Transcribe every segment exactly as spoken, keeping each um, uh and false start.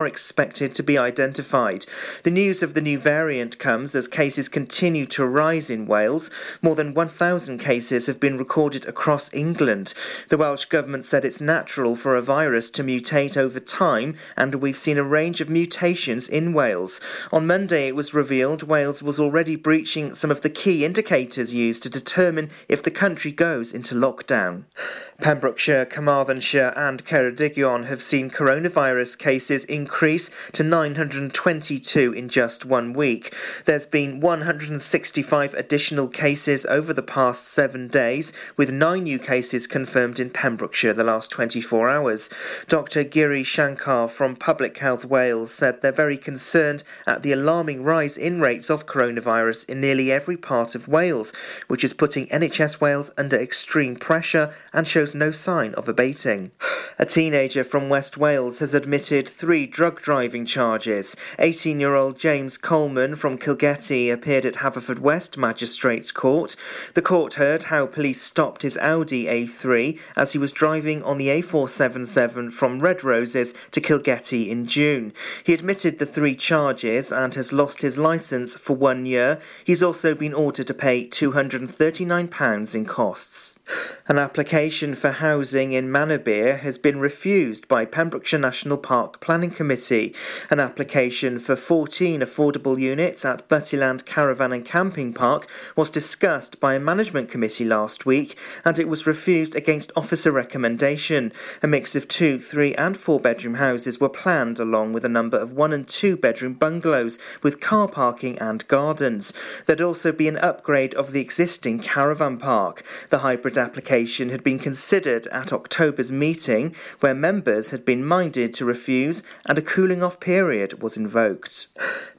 are expected to be identified. The news of the new variant comes as cases continue to rise in Wales. More than one thousand cases have been recorded across England. The Welsh Government said it's natural for a virus to mutate over time, and we've seen a range of mutations in Wales. On Monday, it was revealed Wales was already breaching some of the key indicators used to determine if the country goes into lockdown. Pembrokeshire, Carmarthenshire and Ceredigion have seen coronavirus cases increase to nine hundred twenty-two in just one week. There's been one hundred sixty-five additional cases over the past seven days, with nine new cases confirmed in Pembrokeshire the last twenty-four hours. Doctor Giri Shankar from Public Health Wales said they're very concerned at the alarming rise in rates of coronavirus in nearly every part of Wales, which is putting N H S Wales under extreme pressure and shows no sign of abating. A teenager from West Wales has admitted three drug driving charges. eighteen-year-old James Coleman from Kilgetty appeared at Haverfordwest Magistrates Court. The court heard how police stopped his Audi A three as he was driving on the A four seventy-seven from Red Roses to Kilgetty in June. He admitted the three charges and has lost his licence for one year. He's also been ordered to pay two hundred thirty-nine pounds in costs. An application for housing in Manorbier has been refused by Pembrokeshire National Park Planning Committee. An application for fourteen affordable units at Buttyland Caravan and Camping Park was discussed by a management committee last week, and it was refused against officer recommendation. A mix of two, three and four bedroom houses were planned, along with a number of one and two bedroom bungalows with car parking and gardens. There'd also be an upgrade of the existing caravan park. The hybrid application had been considered at October's meeting, where members had been minded to refuse and a cooling-off period was invoked.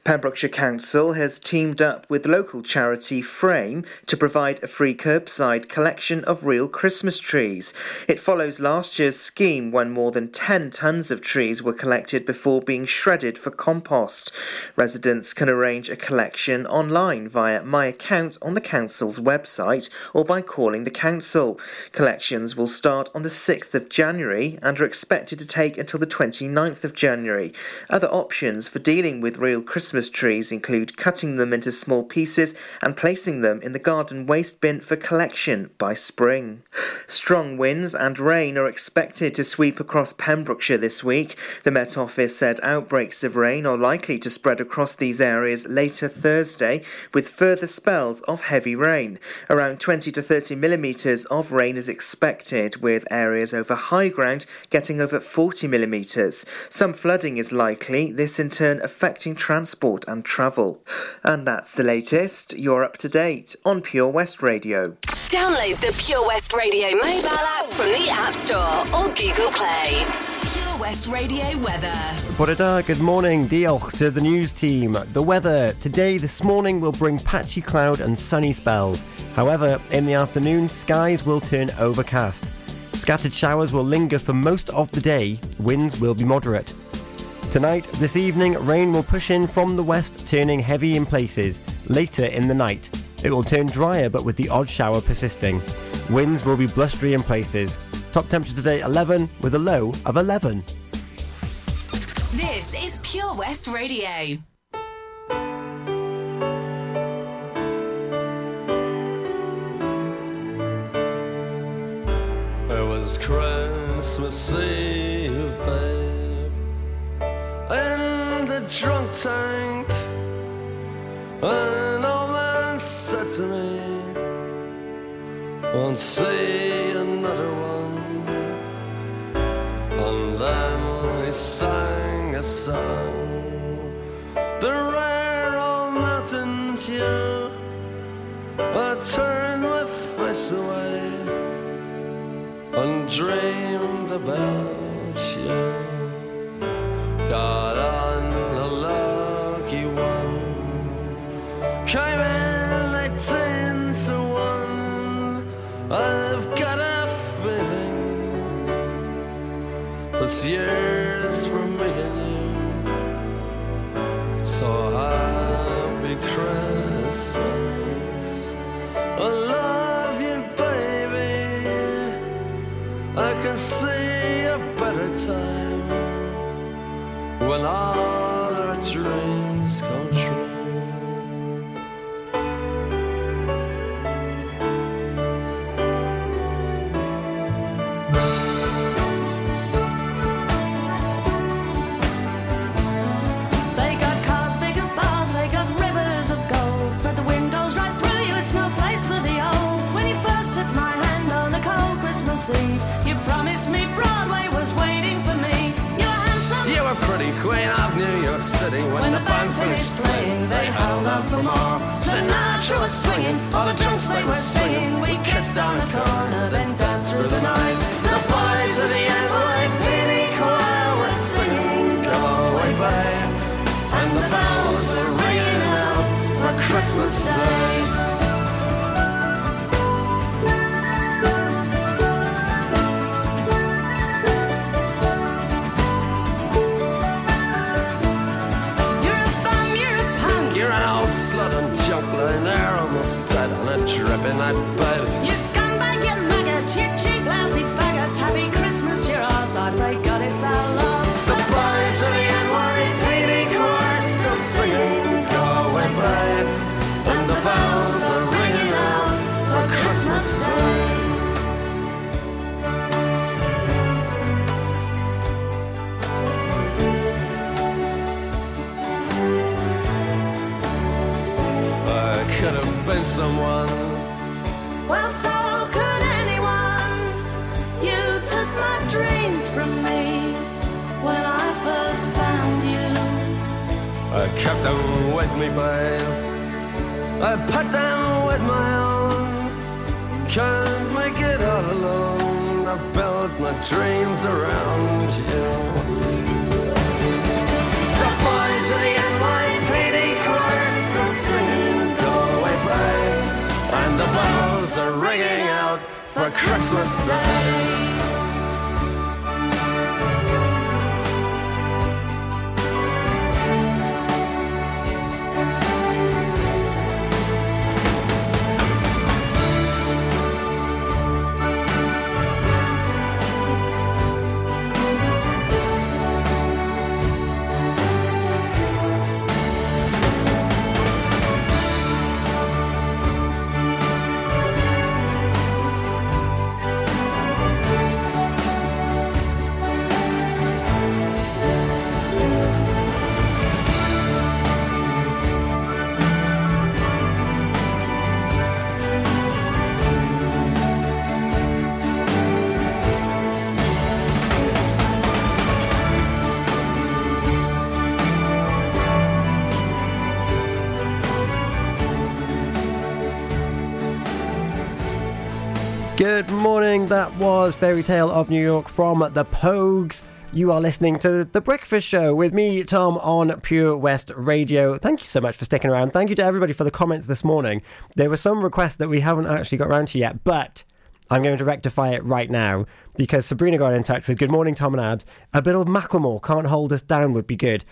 Pembrokeshire Council has teamed up with local charity Frame to provide a free curbside collection of real Christmas trees. It follows last year's scheme when more than ten tonnes of trees were collected before being shredded for compost. Residents can arrange a collection online via My Account on the Council's website or by calling the Council. Collections will start on the sixth of January and are expected to take until the twenty-ninth of January. Other options for dealing with real Christmas trees include cutting them into small pieces and placing them in the garden waste bin for collection by spring. Strong winds and rain are expected to sweep across Pembrokeshire this week. The Met Office said outbreaks of rain are likely to spread across these areas later Thursday, with further spells of heavy rain. Around twenty to thirty millimetres of rain is expected, with areas over high ground getting over forty millimetres. Some flooding is likely, this in turn affecting transport and travel. And that's the latest. You're up to date on Pure West Radio. Download the Pure West Radio mobile app from the App Store or Google Play. Pure West Radio weather. Bore good morning, diolch to the news team. The weather today, this morning, will bring patchy cloud and sunny spells. However, in the afternoon, skies will turn overcast. Scattered showers will linger for most of the day. Winds will be moderate. Tonight, this evening, rain will push in from the west, turning heavy in places. Later in the night, it will turn drier, but with the odd shower persisting. Winds will be blustery in places. Top temperature today eleven, with a low of eleven. This is Pure West Radio. It was Christmas Eve, babe, in the drunk tank. An old man said to me, won't see another one. And then he sang a song, the rare old mountain dew. I turned my face away and dreamed about you. Got on a lucky one, came in eighteen to one. I've got a feeling this year's for me and you. So happy Christmas, I love you baby. I can see a better time when all our dreams come true. They got cars big as bars, they got rivers of gold, but the windows right through you, it's no place for the old. When you first took my hand on a cold Christmas Eve, you promised me Broadway was waiting for me. You were pretty queen of New York City. When, when the band finished playing, they held out for more. Sinatra was swinging, all the junk they were singing. We kissed on the corner, then danced through the night. The boys of the N Y P D choir were singing Go Away Babe, and the bells were ringing out for Christmas Day. Dripping that bud. You scumbag, you maggot, you cheap, lousy faggot. Happy Christmas, you're ours. I pray God it's our love. The boys of the N Y P D choir still singing Go Away Babe, and the bells are ringing out for Christmas Day. I could have been someone. Well, so could anyone. You took my dreams from me when I first found you. I kept them with me, babe. I put them with my own. Can't make it all alone. I built my dreams around you. The boys of the N Y P D chorus still singing Go Away Babe, and the bells are ringing out for Christmas Day. Good morning, that was Fairytale of New York from the Pogues. You are listening to The Breakfast Show with me, Tom, on Pure West Radio. Thank you so much for sticking around. Thank you to everybody for the comments this morning. There were some requests that we haven't actually got around to yet, but I'm going to rectify it right now because Sabrina got in touch with Good Morning, Tom and Abs. A bit of Macklemore, Can't Hold Us Down would be good.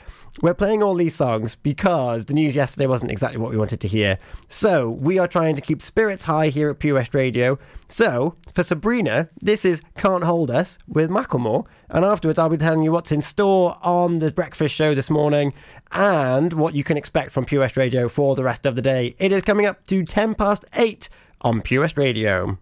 We're playing all these songs because the news yesterday wasn't exactly what we wanted to hear. So we are trying to keep spirits high here at Pure West Radio. So for Sabrina, this is Can't Hold Us with Macklemore. And afterwards, I'll be telling you what's in store on the breakfast show this morning and what you can expect from Pure West Radio for the rest of the day. It is coming up to ten past eight on Pure West Radio.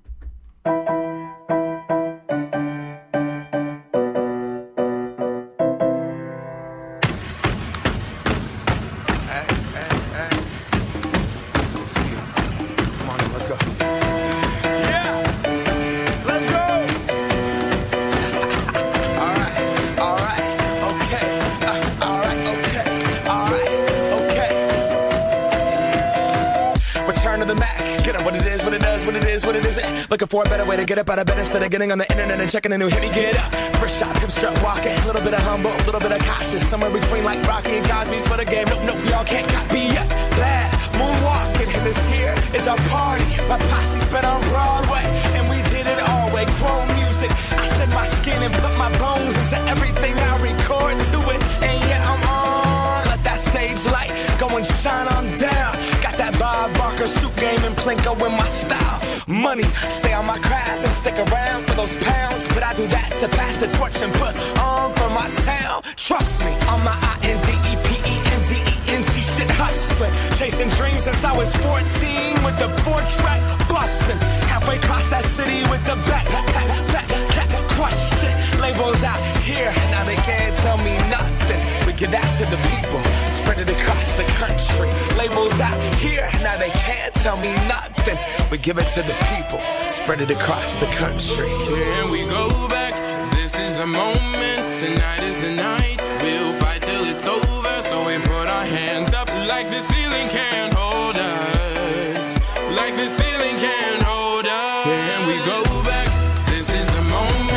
Looking for a better way to get up out of bed instead of getting on the internet and checking a new hit. Me get up, first shot, hip strut walking. A little bit of humble, a little bit of cautious. Somewhere between like Rocky and Cosby's for the game. Nope, nope, y'all can't copy yet. Glad, moonwalking, and this here is our party. My posse's been on Broadway, and we did it all way. Chrome music, I shed my skin and put my bones into everything I record to it. And yeah, I'm on, let that stage light go and shine on down. Got that Bob Barker Pursuit game and Plinko in my style. Money, stay on my craft and stick around for those pounds. But I do that to pass the torch and put on for my town. Trust me, on my I N D E P E N D E N T shit hustling. Chasing dreams since I was fourteen with the four-track bustin'. Halfway across that city with the back, back, back, back, crush shit. Labels out here, now they can't tell me nothing. We give that to the people, spread it across the country. Labels out here, now they can't tell me nothing. We give it to the people, spread it across the country. Here we go back, this is the moment. Tonight is the night, we'll fight till it's over. So we put our hands up like the ceiling can't hold us. Like the ceiling can't hold us. Here we go back, this is the moment.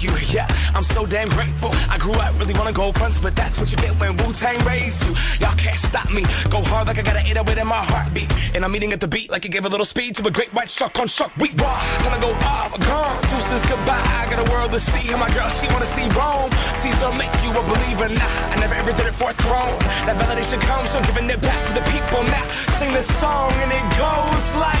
You, yeah, I'm so damn grateful. I grew up really wanna go fronts, but that's what you get when Wu-Tang raised you. Y'all can't stop me. Go hard like I gotta eat away in my heartbeat. And I'm eating at the beat like it gave a little speed to a great white shark on shark. We raw. Time to go off, gone. Deuces goodbye. I got a world to see. And my girl, she wanna see Rome. Caesar make you a believer. Nah, I never ever did it for a throne. That validation comes from giving it back to the people. Now sing this song and it goes like.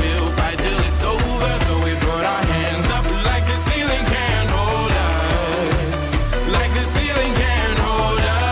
we'll fight till it's over. So we put our hands up like the ceiling can't hold us. Like the ceiling can't hold us.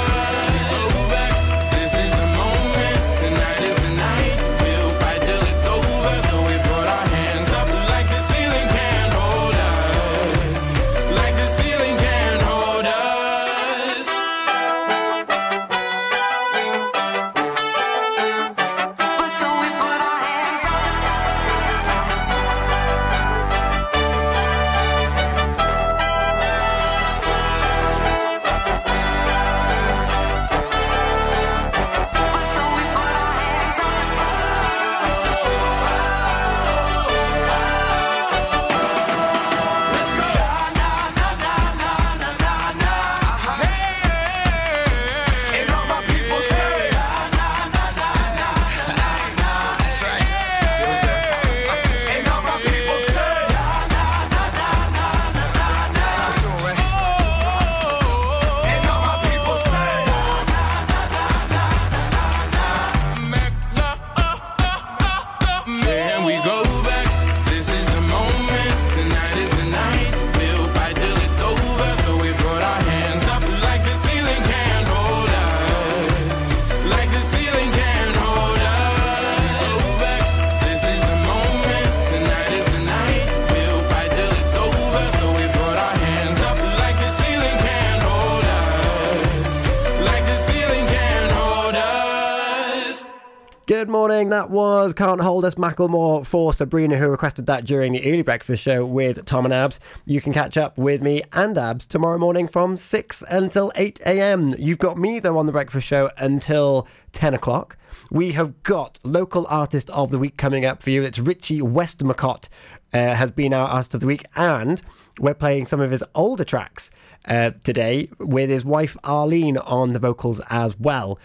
Good morning, that was Can't Hold Us, Macklemore, for Sabrina, who requested that during the Early Breakfast Show with Tom and Abs. You can catch up with me and Abs tomorrow morning from six until eight a.m. You've got me, though, on the Breakfast Show until ten o'clock. We have got Local Artist of the Week coming up for you. It's Richie Westmacott uh, has been our Artist of the Week, and we're playing some of his older tracks uh, today with his wife Arlene on the vocals as well.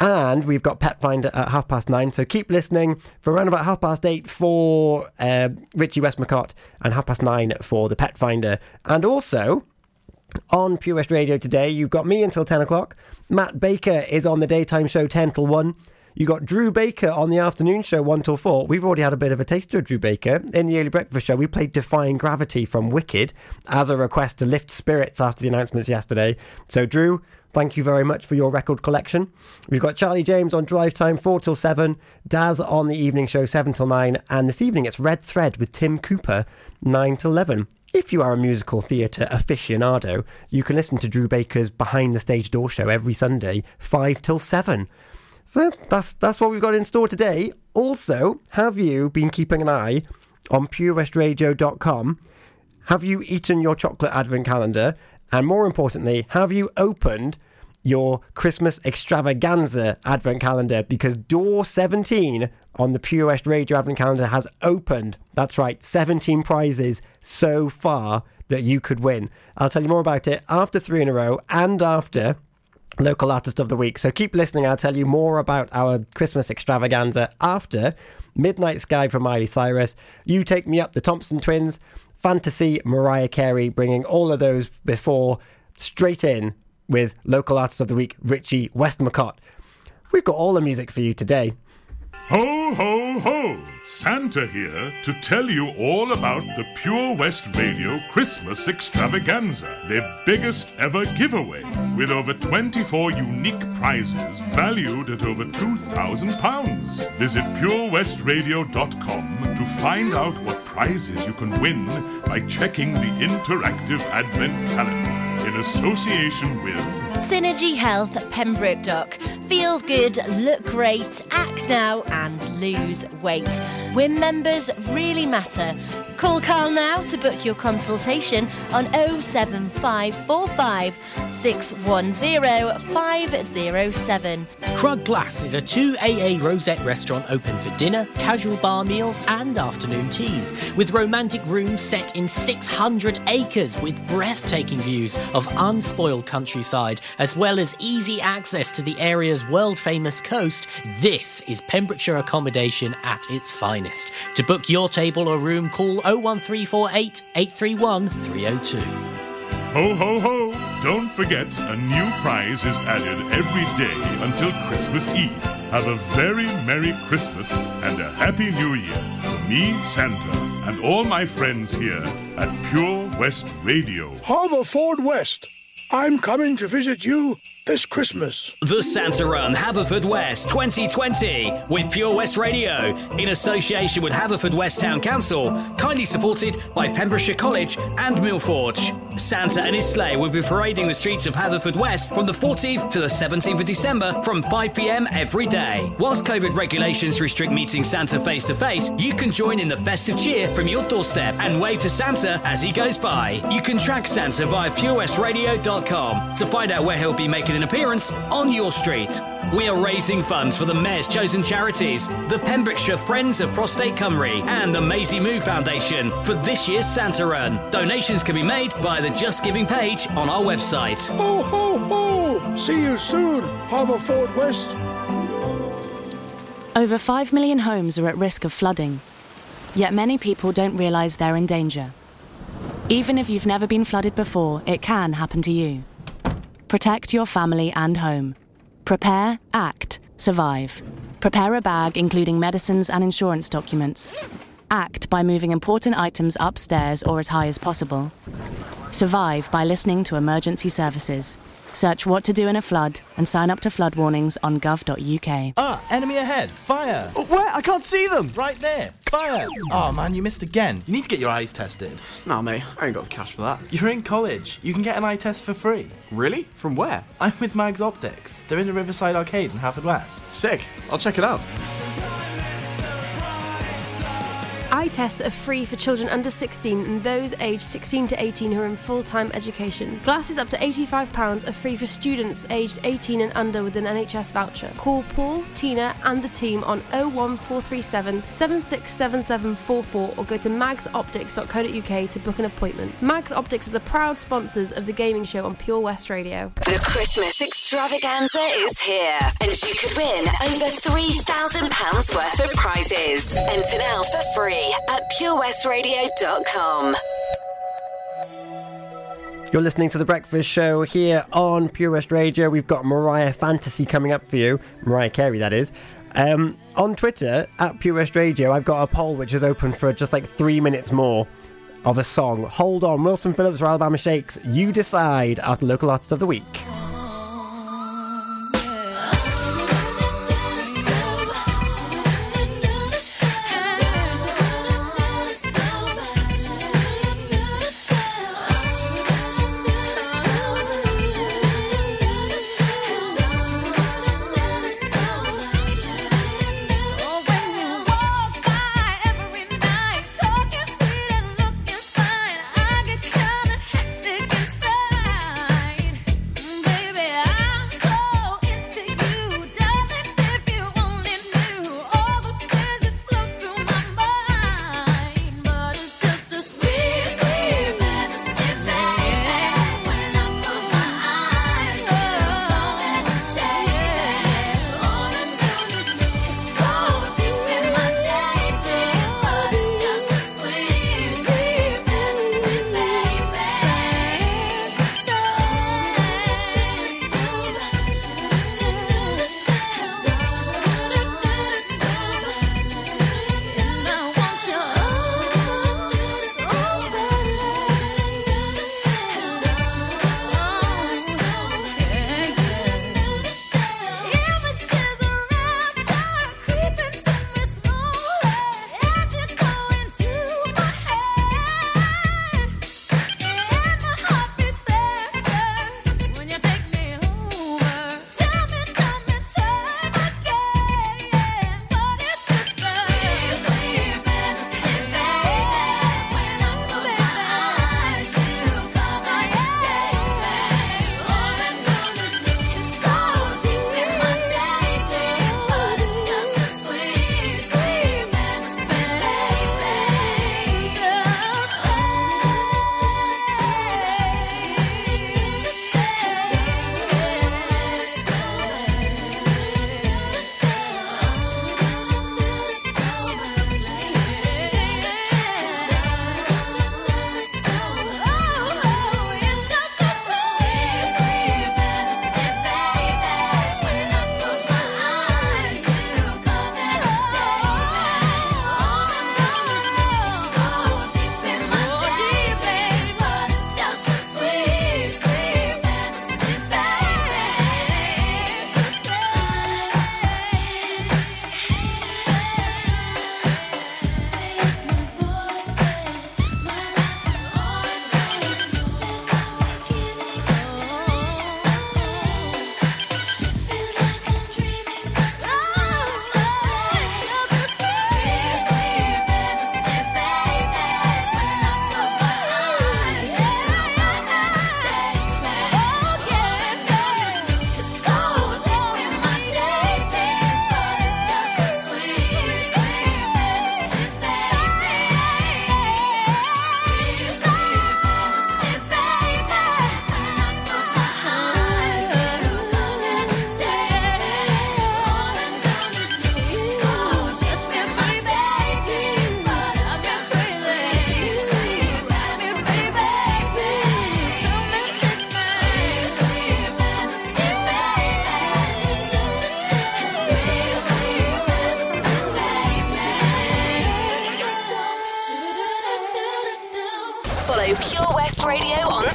And we've got Pet Finder at half past nine, so keep listening for around about half past eight for uh, Richie Westmacott and half past nine for the Pet Finder. And also, on Pure West Radio today, you've got me until ten o'clock. Matt Baker is on the daytime show ten till one. You've got Drew Baker on the afternoon show one till four. We've already had a bit of a taster of Drew Baker. In the Early Breakfast Show, we played Defying Gravity from Wicked as a request to lift spirits after the announcements yesterday. So, Drew, thank you very much for your record collection. We've got Charlie James on Drive Time four till seven, Daz on the evening show seven till nine, and this evening it's Red Thread with Tim Cooper nine till eleven. If you are a musical theatre aficionado, you can listen to Drew Baker's Behind the Stage Door show every Sunday five till seven. So that's that's what we've got in store today. Also, have you been keeping an eye on pure west radio dot com? Have you eaten your chocolate advent calendar? And more importantly, have you opened your Christmas extravaganza advent calendar, because door seventeen on the Pure West Radio advent calendar has opened. That's right, seventeen prizes so far that you could win. I'll tell you more about it after three in a row and after Local Artist of the Week. So keep listening. I'll tell you more about our Christmas extravaganza after Midnight Sky from Miley Cyrus, You Take Me Up, the Thompson Twins, Fantasy, Mariah Carey, bringing all of those before straight in with Local Artist of the Week, Richie Westmacott. We've got all the music for you today. Ho, ho, ho! Santa here to tell you all about the Pure West Radio Christmas Extravaganza, their biggest ever giveaway, with over twenty-four unique prizes valued at over two thousand pounds. Visit pure west radio dot com to find out what prizes you can win by checking the interactive advent calendar. In association with Synergy Health Pembroke Doc. Feel good, look great, act now and lose weight. W I M members really matter. Call Carl now to book your consultation on oh seven five four five six one oh five oh seven. Krug Glass is a two A A rosette restaurant open for dinner, casual bar meals and afternoon teas, with romantic rooms set in six hundred acres with breathtaking views of unspoiled countryside, as well as easy access to the area's world-famous coast. This is Pembrokeshire accommodation at its finest. To book your table or room, call oh one three four eight, eight three one, three oh two. Ho, ho, ho! Don't forget, a new prize is added every day until Christmas Eve. Have a very Merry Christmas and a Happy New Year from me, Santa, and all my friends here at Pure West Radio. Haverfordwest, I'm coming to visit you this Christmas. The Santa Run Haverfordwest twenty twenty with Pure West Radio in association with Haverfordwest Town Council, kindly supported by Pembrokeshire College and Millforge. Santa and his sleigh will be parading the streets of Haverfordwest from the fourteenth to the seventeenth of December from five p.m. every day. Whilst COVID regulations restrict meeting Santa face-to-face, you can join in the festive cheer from your doorstep and wave to Santa as he goes by. You can track Santa via pure west radio dot com to find out where he'll be making an appearance on your street. We are raising funds for the Mayor's chosen charities, the Pembrokeshire Friends of Prostate Cymru and the Maisie Moo Foundation for this year's Santa Run. Donations can be made via the Just Giving page on our website. Ho, ho, ho! See you soon, Haverfordwest. Over five million homes are at risk of flooding, yet many people don't realise they're in danger. Even if you've never been flooded before, it can happen to you. Protect your family and home. Prepare, act, survive. Prepare a bag including medicines and insurance documents. Act by moving important items upstairs or as high as possible. Survive by listening to emergency services. Search what to do in a flood and sign up to flood warnings on gov dot U K. Ah, enemy ahead. Fire. Oh, where? I can't see them. Right there. Fire. Oh, man, you missed again. You need to get your eyes tested. Nah, mate, I ain't got the cash for that. You're in college. You can get an eye test for free. Really? From where? I'm with Mags Optics. They're in the Riverside Arcade in Haverfordwest. Sick. I'll check it out. Eye tests are free for children under sixteen and those aged sixteen to eighteen who are in full-time education. Glasses up to eighty-five pounds are free for students aged eighteen and under with an N H S voucher. Call Paul, Tina and the team on oh one four three seven, seven six seven seven four four or go to mags optics dot co dot U K to book an appointment. Mags Optics are the proud sponsors of the gaming show on Pure West Radio. The Christmas extravaganza is here and you could win over three thousand pounds worth of prizes. Enter now for free at pure west radio dot com. You're listening to The Breakfast Show here on Pure West Radio. We've got Mariah Fantasy coming up for you. Mariah Carey, that is. Um, on Twitter, at Pure West Radio, I've got a poll which is open for just like three minutes more of a song. Hold on, Wilson Phillips or Alabama Shakes, You Decide, after Local Artist of the Week. Thank you.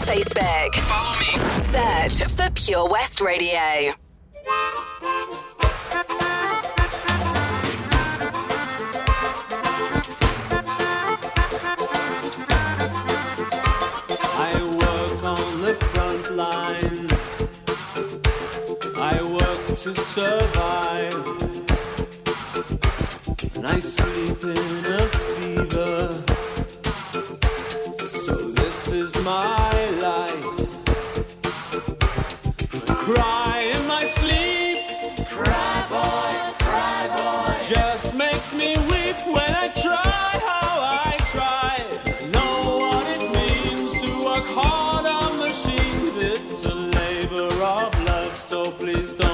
Facebook. Follow me. Search for Pure West Radio. To survive, and I sleep in a fever, so this is my life. I cry in my sleep, cry boy, cry boy, just makes me weep when I try how I try. I know what it means to work hard on machines, it's a labor of love, so please don't.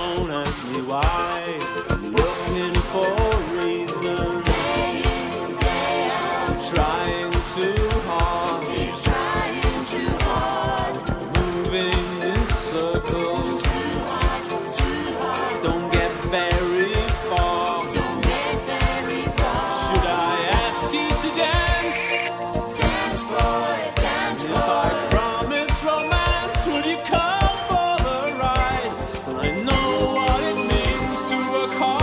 I'm looking for reasons, day in, day out, trying too hard, he's trying too hard, moving in circles, too hard, too hard, don't get very far, don't get very far, should I ask you to dance, dance boy, dance boy, if I promise romance, would you come for the ride, and I know Come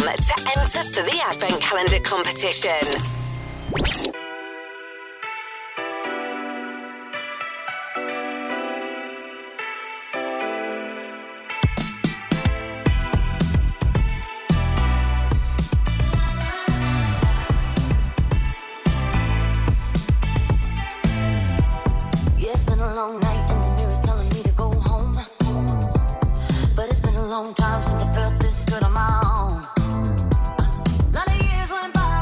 to enter for the Advent Calendar competition. Yeah, it's been a long night and the mirror's telling me to go home. But it's been a long time since I felt this good on my own. Lot of years went by.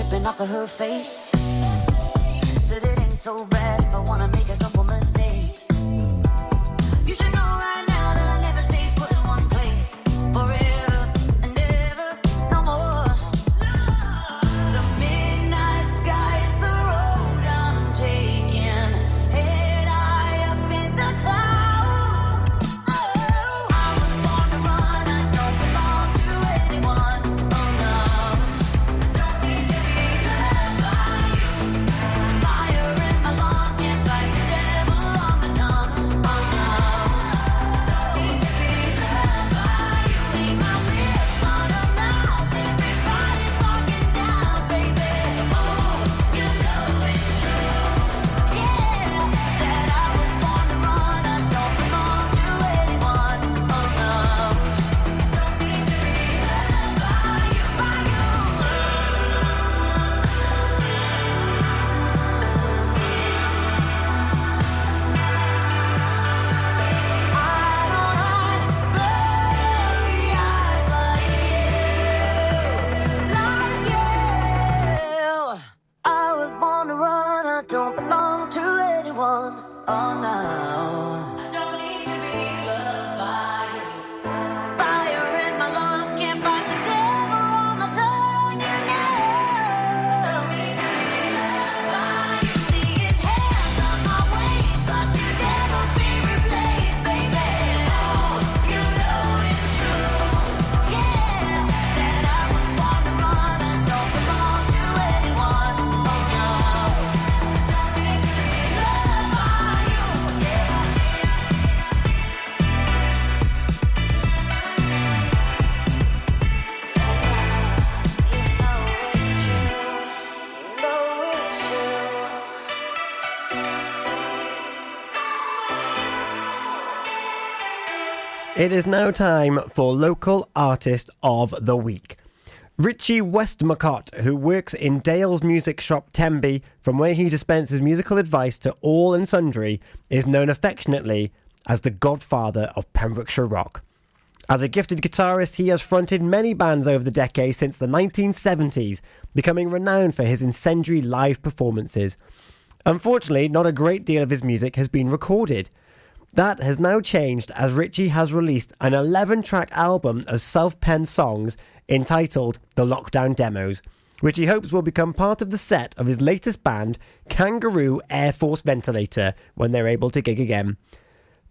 dripping off of her face. Said it ain't so bad if I wanna make a couple mistakes. You should know right now that I never stay put in one place forever and ever, no more. The midnight sky is the road I'm taking, head high up in the clouds. Oh, I was born to run, I don't belong to anyone. Oh no, don't be taken by you. Fire in my lungs, can't fight the devil on my tongue. Oh no. I was born to run, I don't belong to anyone. Oh no. I don't need to be loved by you. Fire in my lungs, can't fight the devil on my tongue, you know. Don't need to be loved by you. See his hands on my waist, but you'll never be replaced, baby. Oh, you know it's true. Yeah, that I was born to run, I don't belong to anyone. Oh no. Don't need to be loved by you. Yeah. You know it's true. You know it's true. It is now time for Local Artist of the Week. Richie Westmacott, who works in Dale's Music Shop, Tenby, from where he dispenses musical advice to all and sundry, is known affectionately as the godfather of Pembrokeshire rock. As a gifted guitarist, he has fronted many bands over the decade since the nineteen seventies, becoming renowned for his incendiary live performances. Unfortunately, not a great deal of his music has been recorded. That has now changed as Richie has released an eleven-track album of self-penned songs entitled The Lockdown Demos, which he hopes will become part of the set of his latest band, Kangaroo Air Force Ventilator, when they're able to gig again.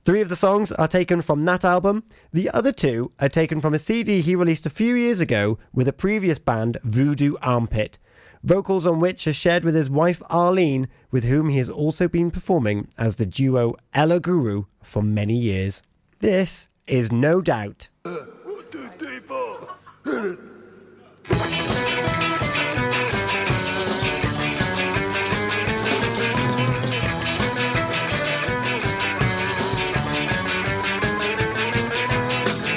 Three of the songs are taken from that album. The other two are taken from a C D he released a few years ago with a previous band, Voodoo Armpit, vocals on which are shared with his wife Arlene, with whom he has also been performing as the duo Ella Guru for many years. This is No Doubt. Uh, one, two, three, four. Hit it.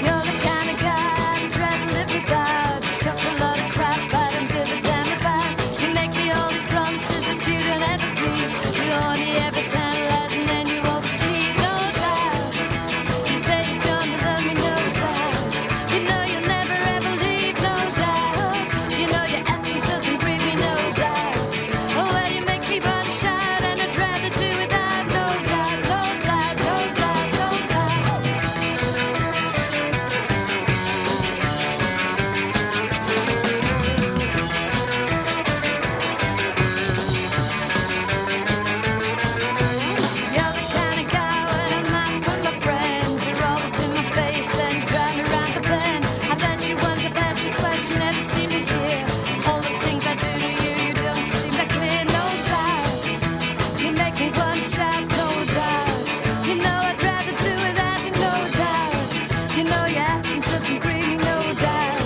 You're the kind of guy who tries to live without. You talk a lot of crap, but don't give a damn about. You make me all these promises that you don't ever keep. You only ever tantalize and then you overachieve. No doubt, you say you don't love me. No doubt, you know you'll never ever leave. No doubt, you know your ethics doesn't bring me. No doubt, oh well, you make me but shout, and I'd rather do without. No doubt, no doubt, no doubt, no doubt. You're the kind of coward I'm out with my friends. You're always in my face and driving around the bend. I passed you once, I passed you twice, you never seem to hear. All the things I do to you, you don't seem that clear. No doubt, you make me want to shout. No doubt, you know I'd rather do without you. No doubt, you know your absence doesn't grieve me. No doubt,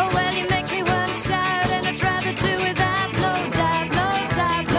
oh well, you make me want to shout, and I'd rather do without. No doubt, no doubt, no doubt, no doubt.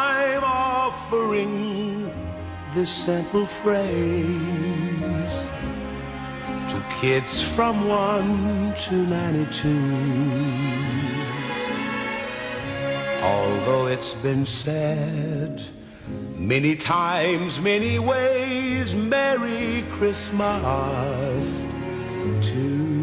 offering this simple phrase to kids from one to ninety-two. Although it's been said many times, many ways, Merry Christmas to you.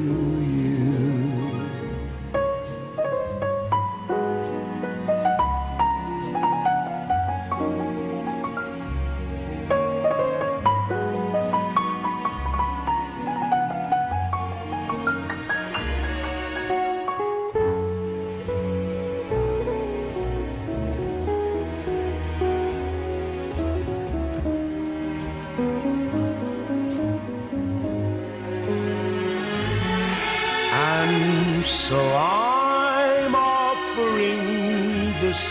So I'm offering this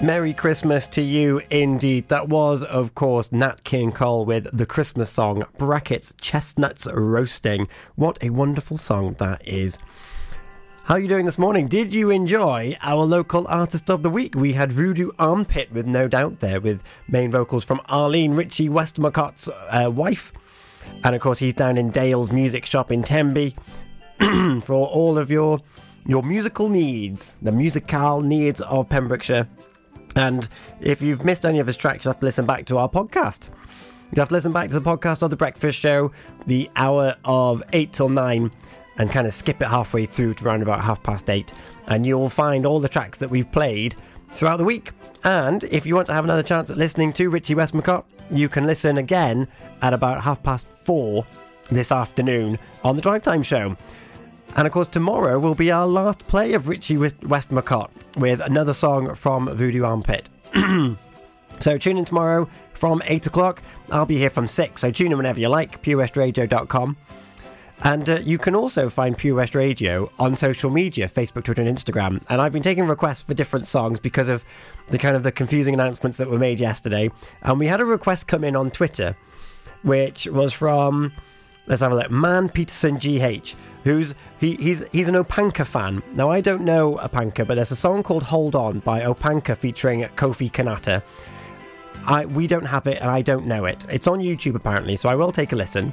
Merry Christmas to you indeed. That was, of course, Nat King Cole with The Christmas Song, brackets, chestnuts roasting. What a wonderful song that is. How are you doing this morning? Did you enjoy our local artist of the week? We had Voodoo Armpit with No Doubt there, with main vocals from Arlene, Richie Westmacott's uh, wife. And, of course, he's down in Dale's Music Shop in Tenby for all of your, your musical needs, the musical needs of Pembrokeshire. And if you've missed any of his tracks, you'll have to listen back to our podcast. You'll have to listen back to the podcast of The Breakfast Show, the hour of eight till nine, and kind of skip it halfway through to around about half past eight. And you'll find all the tracks that we've played throughout the week. And if you want to have another chance at listening to Richie Westmacott, you can listen again at about half past four this afternoon on The Drive Time Show. And of course, tomorrow will be our last play of Richie Westmacott with another song from Voodoo Armpit. So tune in tomorrow from eight o'clock. I'll be here from six, so tune in whenever you like, pure west radio dot com. And uh, you can also find Pure West Radio on social media, Facebook, Twitter and Instagram. And I've been taking requests for different songs because of the kind of the confusing announcements that were made yesterday. And we had a request come in on Twitter, which was from... let's have a look. Man Peterson G H, who's he, he's he's an Opanka fan. Now, I don't know Opanka, but there's a song called "Hold On" by Opanka featuring Kofi Kanata. I we don't have it, and I don't know it. It's on YouTube apparently, so I will take a listen.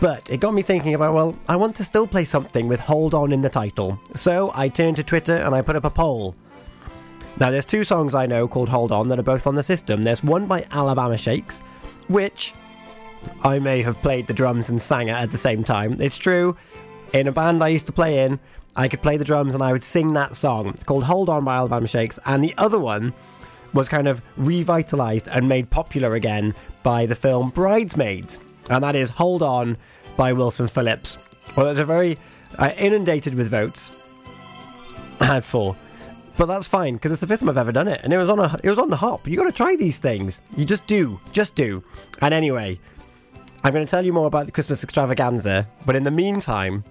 But it got me thinking about, well, I want to still play something with "Hold On" in the title. So I turned to Twitter and I put up a poll. Now, there's two songs I know called "Hold On" that are both on the system. There's one by Alabama Shakes, which I may have played the drums and sang at at the same time. It's true. In a band I used to play in, I could play the drums and I would sing that song. It's called Hold On by Alabama Shakes. And the other one was kind of revitalised and made popular again by the film Bridesmaids. And that is Hold On by Wilson Phillips. Well, it's a very uh, inundated with votes. I had four. But that's fine, because it's the first time I've ever done it, and it was on a it was on the hop. You got to try these things. You just do, just do. And anyway, I'm going to tell you more about the Christmas extravaganza. But in the meantime,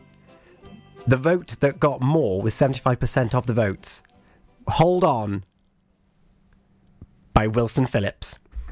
the vote that got more was seventy-five percent of the votes. Hold On by Wilson Phillips.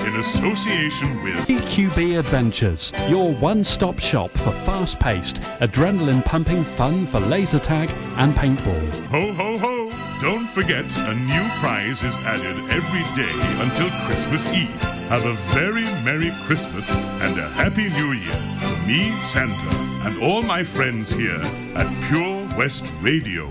In association with E Q B Adventures, your one-stop shop for fast-paced, adrenaline-pumping fun for laser tag and paintball. Ho, ho, ho! Don't forget, a new prize is added every day until Christmas Eve. Have a very Merry Christmas and a Happy New Year from me, Santa, and all my friends here at Pure West Radio.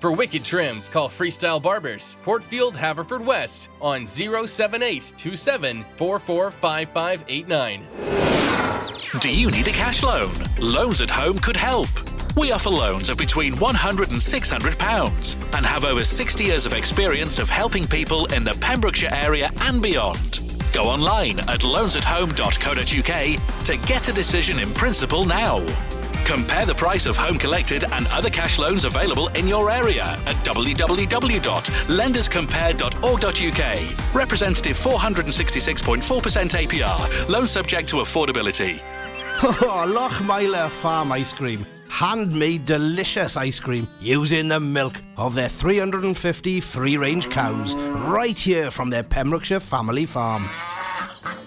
For wicked trims, call Freestyle Barbers, Portfield, Haverfordwest, on oh seven eight two seven four four five five eight nine. Do you need a cash loan? Loans at Home could help. We offer loans of between one hundred and six hundred pounds and have over sixty years of experience of helping people in the Pembrokeshire area and beyond. Go online at loans at home dot co dot uk to get a decision in principle now. Compare the price of home collected and other cash loans available in your area at w w w dot lenders compare dot org dot u k. Representative four hundred sixty-six point four percent A P R. Loan subject to affordability. Oh, Lochmiler Farm Ice Cream. Handmade delicious ice cream using the milk of their three hundred fifty free-range cows right here from their Pembrokeshire family farm.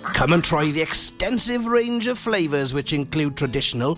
Come and try the extensive range of flavours which include traditional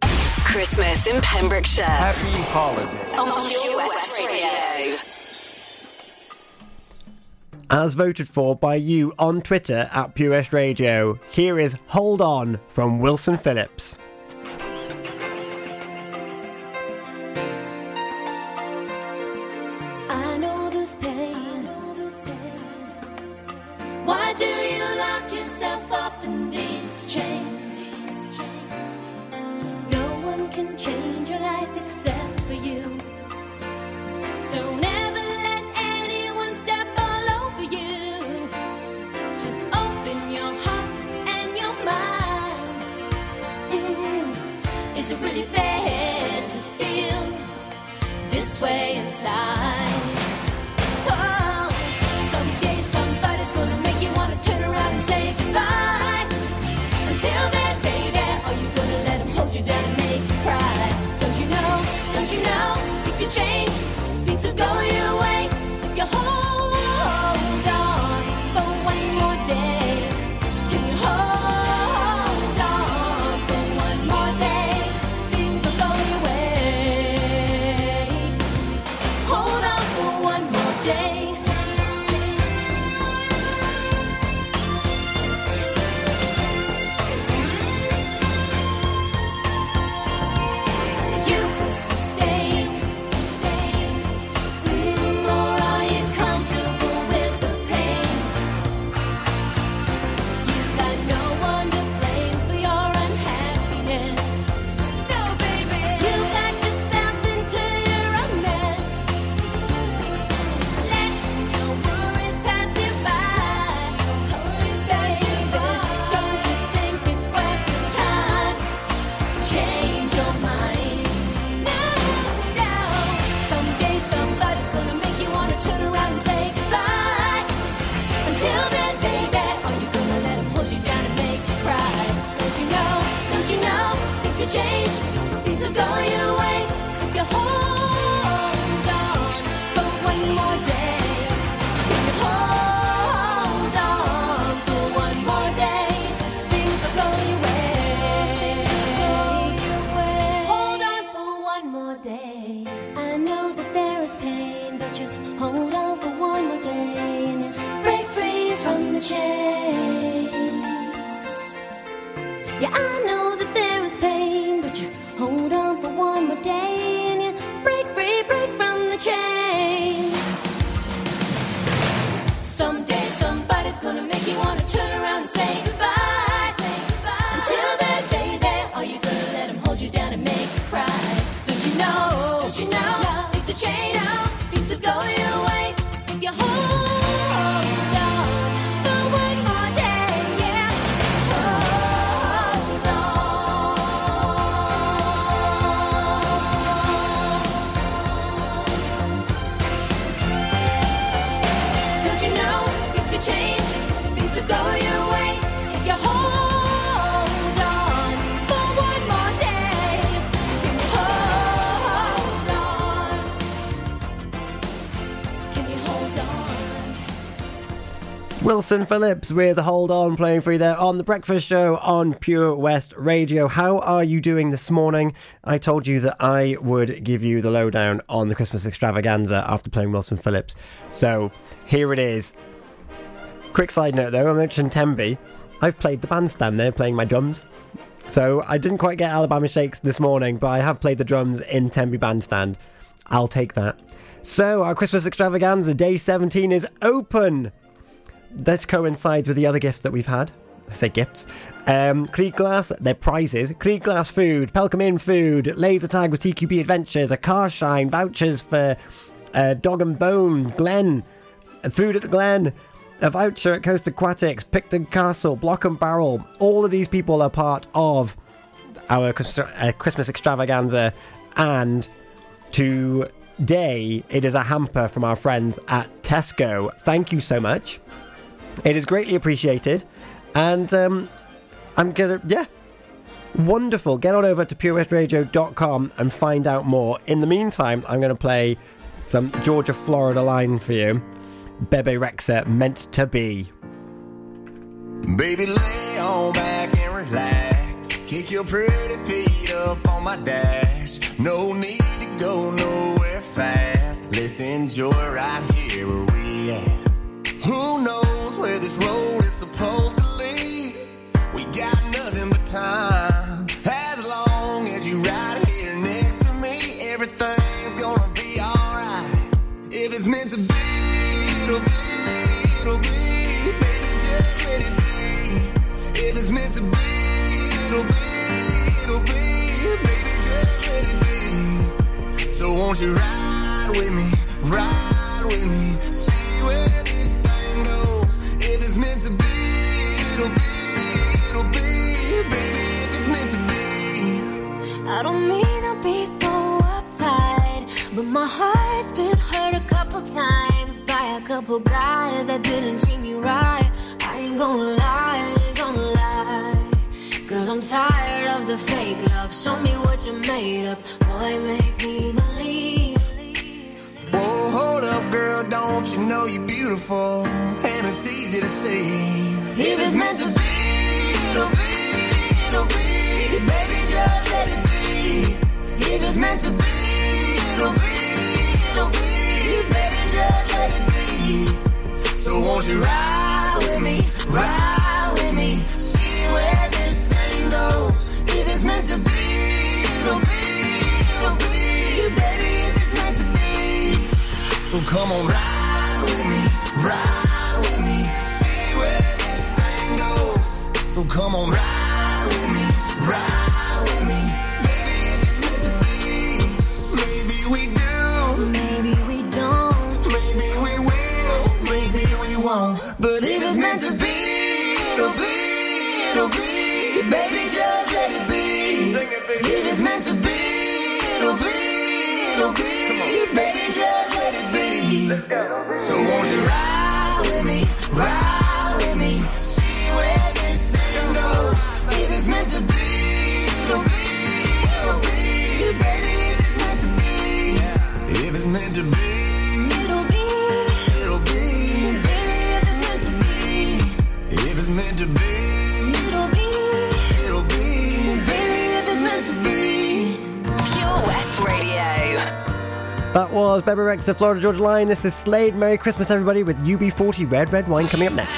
Christmas in Pembrokeshire. Happy holiday. On Pure West Radio. As voted for by you on Twitter at Pure West Radio, here is Hold On from Wilson Phillips. Come to change, things are going your way, if you hold on for one more day, if you hold on for one more day, things are going your way, things are going your way, hold on for one more day, I know that there is pain, but you hold on for one more day, and you break free from the chains, yeah, I know that there is pain, but you hold on for one more day, and you break free, break from the chain. Someday somebody's gonna make you wanna turn around and say goodbye, say goodbye. Until then, baby, are you gonna let them hold you down and make you cry? Don't you know, don't you know, things are changing, things are going your way, if you hold. Wilson Phillips with Hold On, playing free there on The Breakfast Show on Pure West Radio. How are you doing this morning? I told you that I would give you the lowdown on the Christmas extravaganza after playing Wilson Phillips. So, here it is. Quick side note though, I mentioned Tenby. I've played the bandstand there, playing my drums. So, I didn't quite get Alabama Shakes this morning, but I have played the drums in Tenby bandstand. I'll take that. So, our Christmas extravaganza, day seventeen, is open! This coincides with the other gifts that we've had. I say gifts. Um, Creek Glass, their prizes. Creek Glass food, Pelcom Inn food, laser tag with T Q B Adventures, a car shine, vouchers for uh, Dog and Bone, Glen, food at the Glen, a voucher at Coast Aquatics, Picton Castle, Block and Barrel. All of these people are part of our Christmas extravaganza, and today it is a hamper from our friends at Tesco. Thank you so much. It is greatly appreciated, and um, I'm gonna, yeah, wonderful. Get on over to pure west radio dot com and find out more. In the meantime, I'm going to play some Georgia Florida Line for you. Bebe Rexha, Meant to Be. Baby, lay on back and relax. Kick your pretty feet up on my dash. No need to go nowhere fast. Let's enjoy right here where we at. Who knows where this road is supposed to lead? We got nothing but time. As long as you're right here next to me, everything's gonna be alright. If it's meant to be, it'll be, it'll be. Baby, just let it be. If it's meant to be, it'll be, it'll be. Baby, just let it be. So won't you ride with me, ride with me, see where this goes. If it's meant to be, it'll be, it'll be, baby, if it's meant to be. I don't mean to be so uptight, but my heart's been hurt a couple times by a couple guys that didn't treat me right. I ain't gonna lie, I ain't gonna lie, 'cause I'm tired of the fake love. Show me what you're made of, boy, make me believe. Whoa, hold up, girl, don't you know you're beautiful? And it's easy to see. If it's meant to be, it'll be, it'll be. Baby, just let it be. If it's meant to be, it'll be, it'll be. Baby, just let it be. So won't you ride with me, ride with me, see where this thing goes. If it's meant to be, it'll be, it'll be. Baby, if it's meant to be. So come on, ride with me, ride with me, see where this thing goes. So come on, ride with me, ride with me, baby, if it's meant to be. Maybe we do, maybe we don't, maybe we will, maybe we won't. But if it's meant to be, it'll be, it'll be, baby, just let it be. If it's meant to be, it'll be, it'll be, baby, just let it be. Let's go. So won't you ride with me, ride with me, see where this thing goes. If it's meant to be, it'll be, That was Bebe Rexha, Florida Georgia Line. This is Slade. Merry Christmas, everybody, with U B forty Red Red Wine coming up next.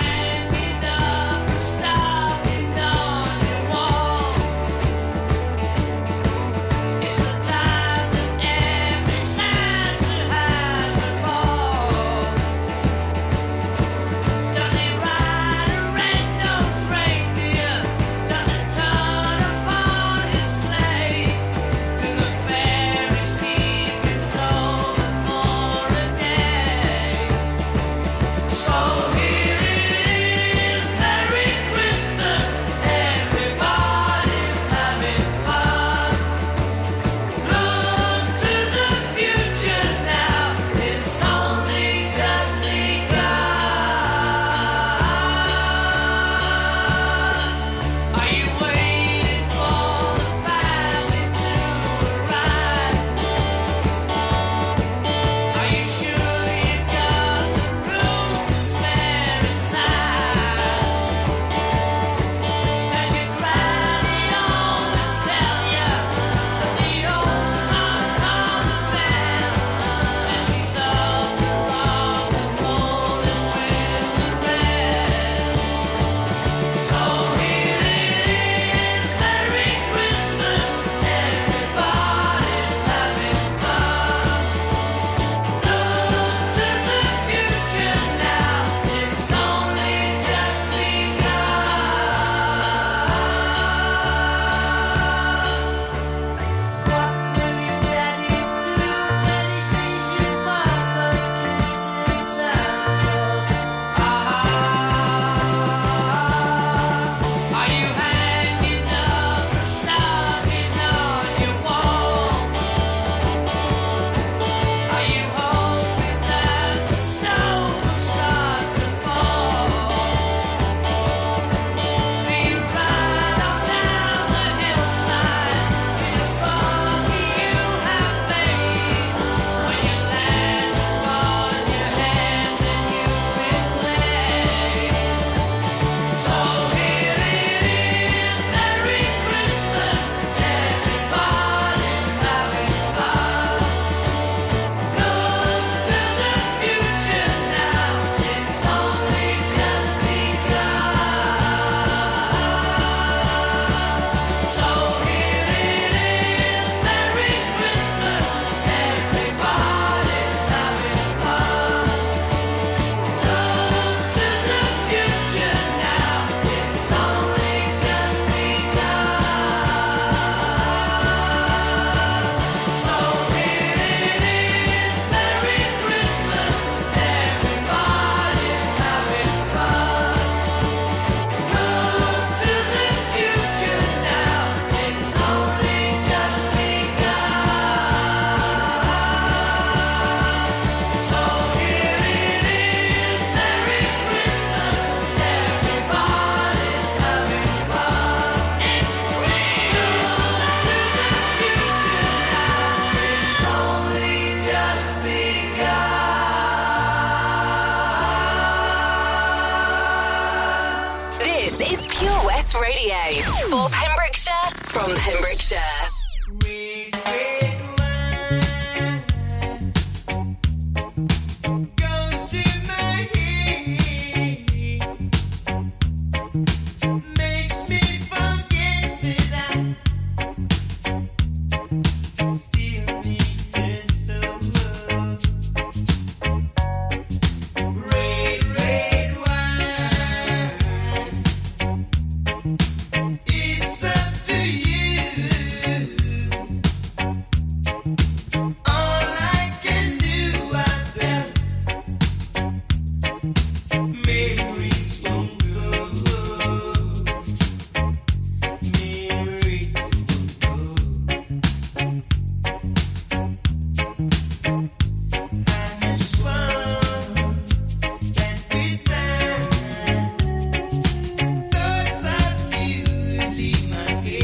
Leave my head.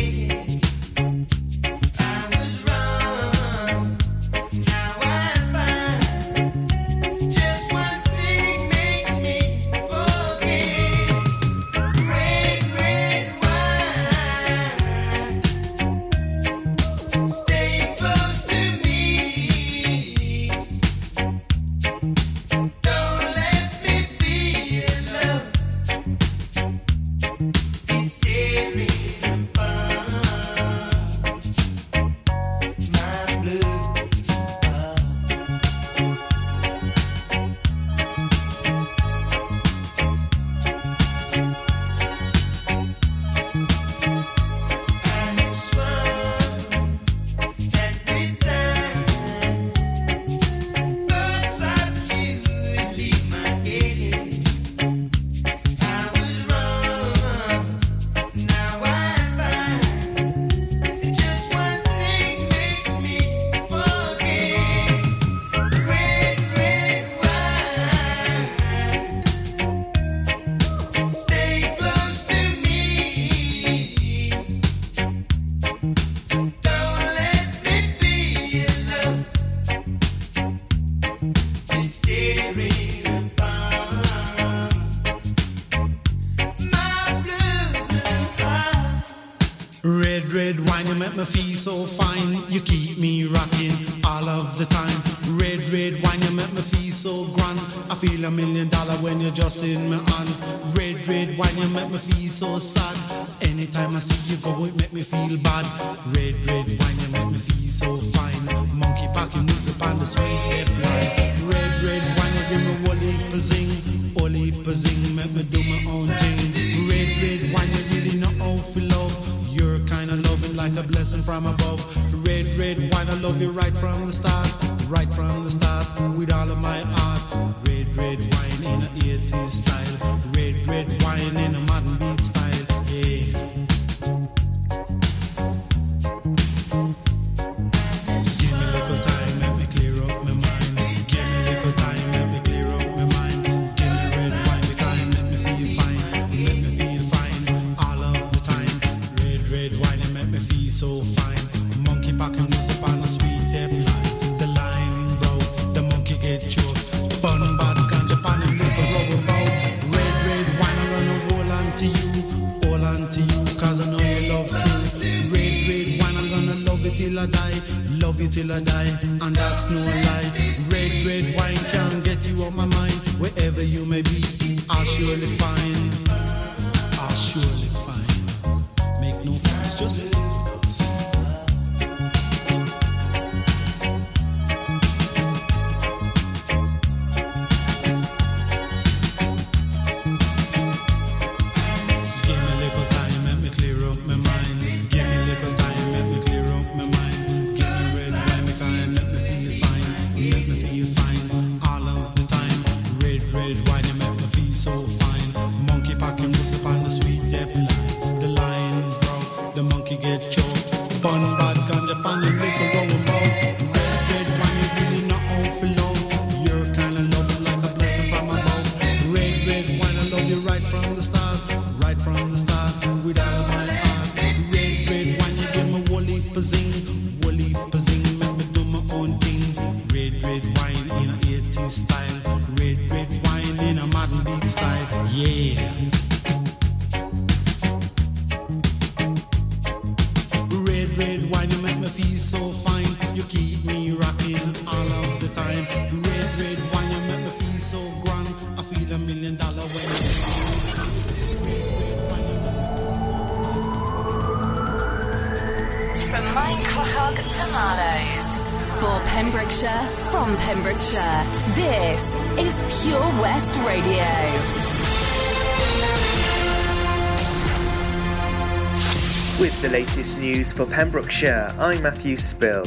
In my hand. Red, red wine, you make me feel so sad. Anytime I see you go, it make me feel bad. Red, red wine, you make me feel so fine. Monkey packing music on the sweet red wine. Red, red wine, you give me all heap a zing. All heap a zing, make me do my own thing. Red, red wine, you really know how to love. Your kind of loving like a blessing from above. Red, red wine, I love you right from the start. Right from the start, with all of my heart. Red, red wine in a eighties style, red, red wine in a modern beat style, yeah. Till I die, and that's no lie. Red, red wine can get you on my mind. Wherever you may be, I'll surely find. I'll surely find. Make no fuss, just live with us. News for Pembrokeshire, I'm Matthew Spill.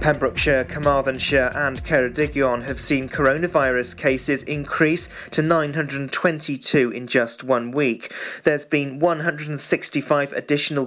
Pembrokeshire, Carmarthenshire and Ceredigion have seen coronavirus cases increase to nine hundred twenty-two in just one week. There's been one hundred sixty-five additional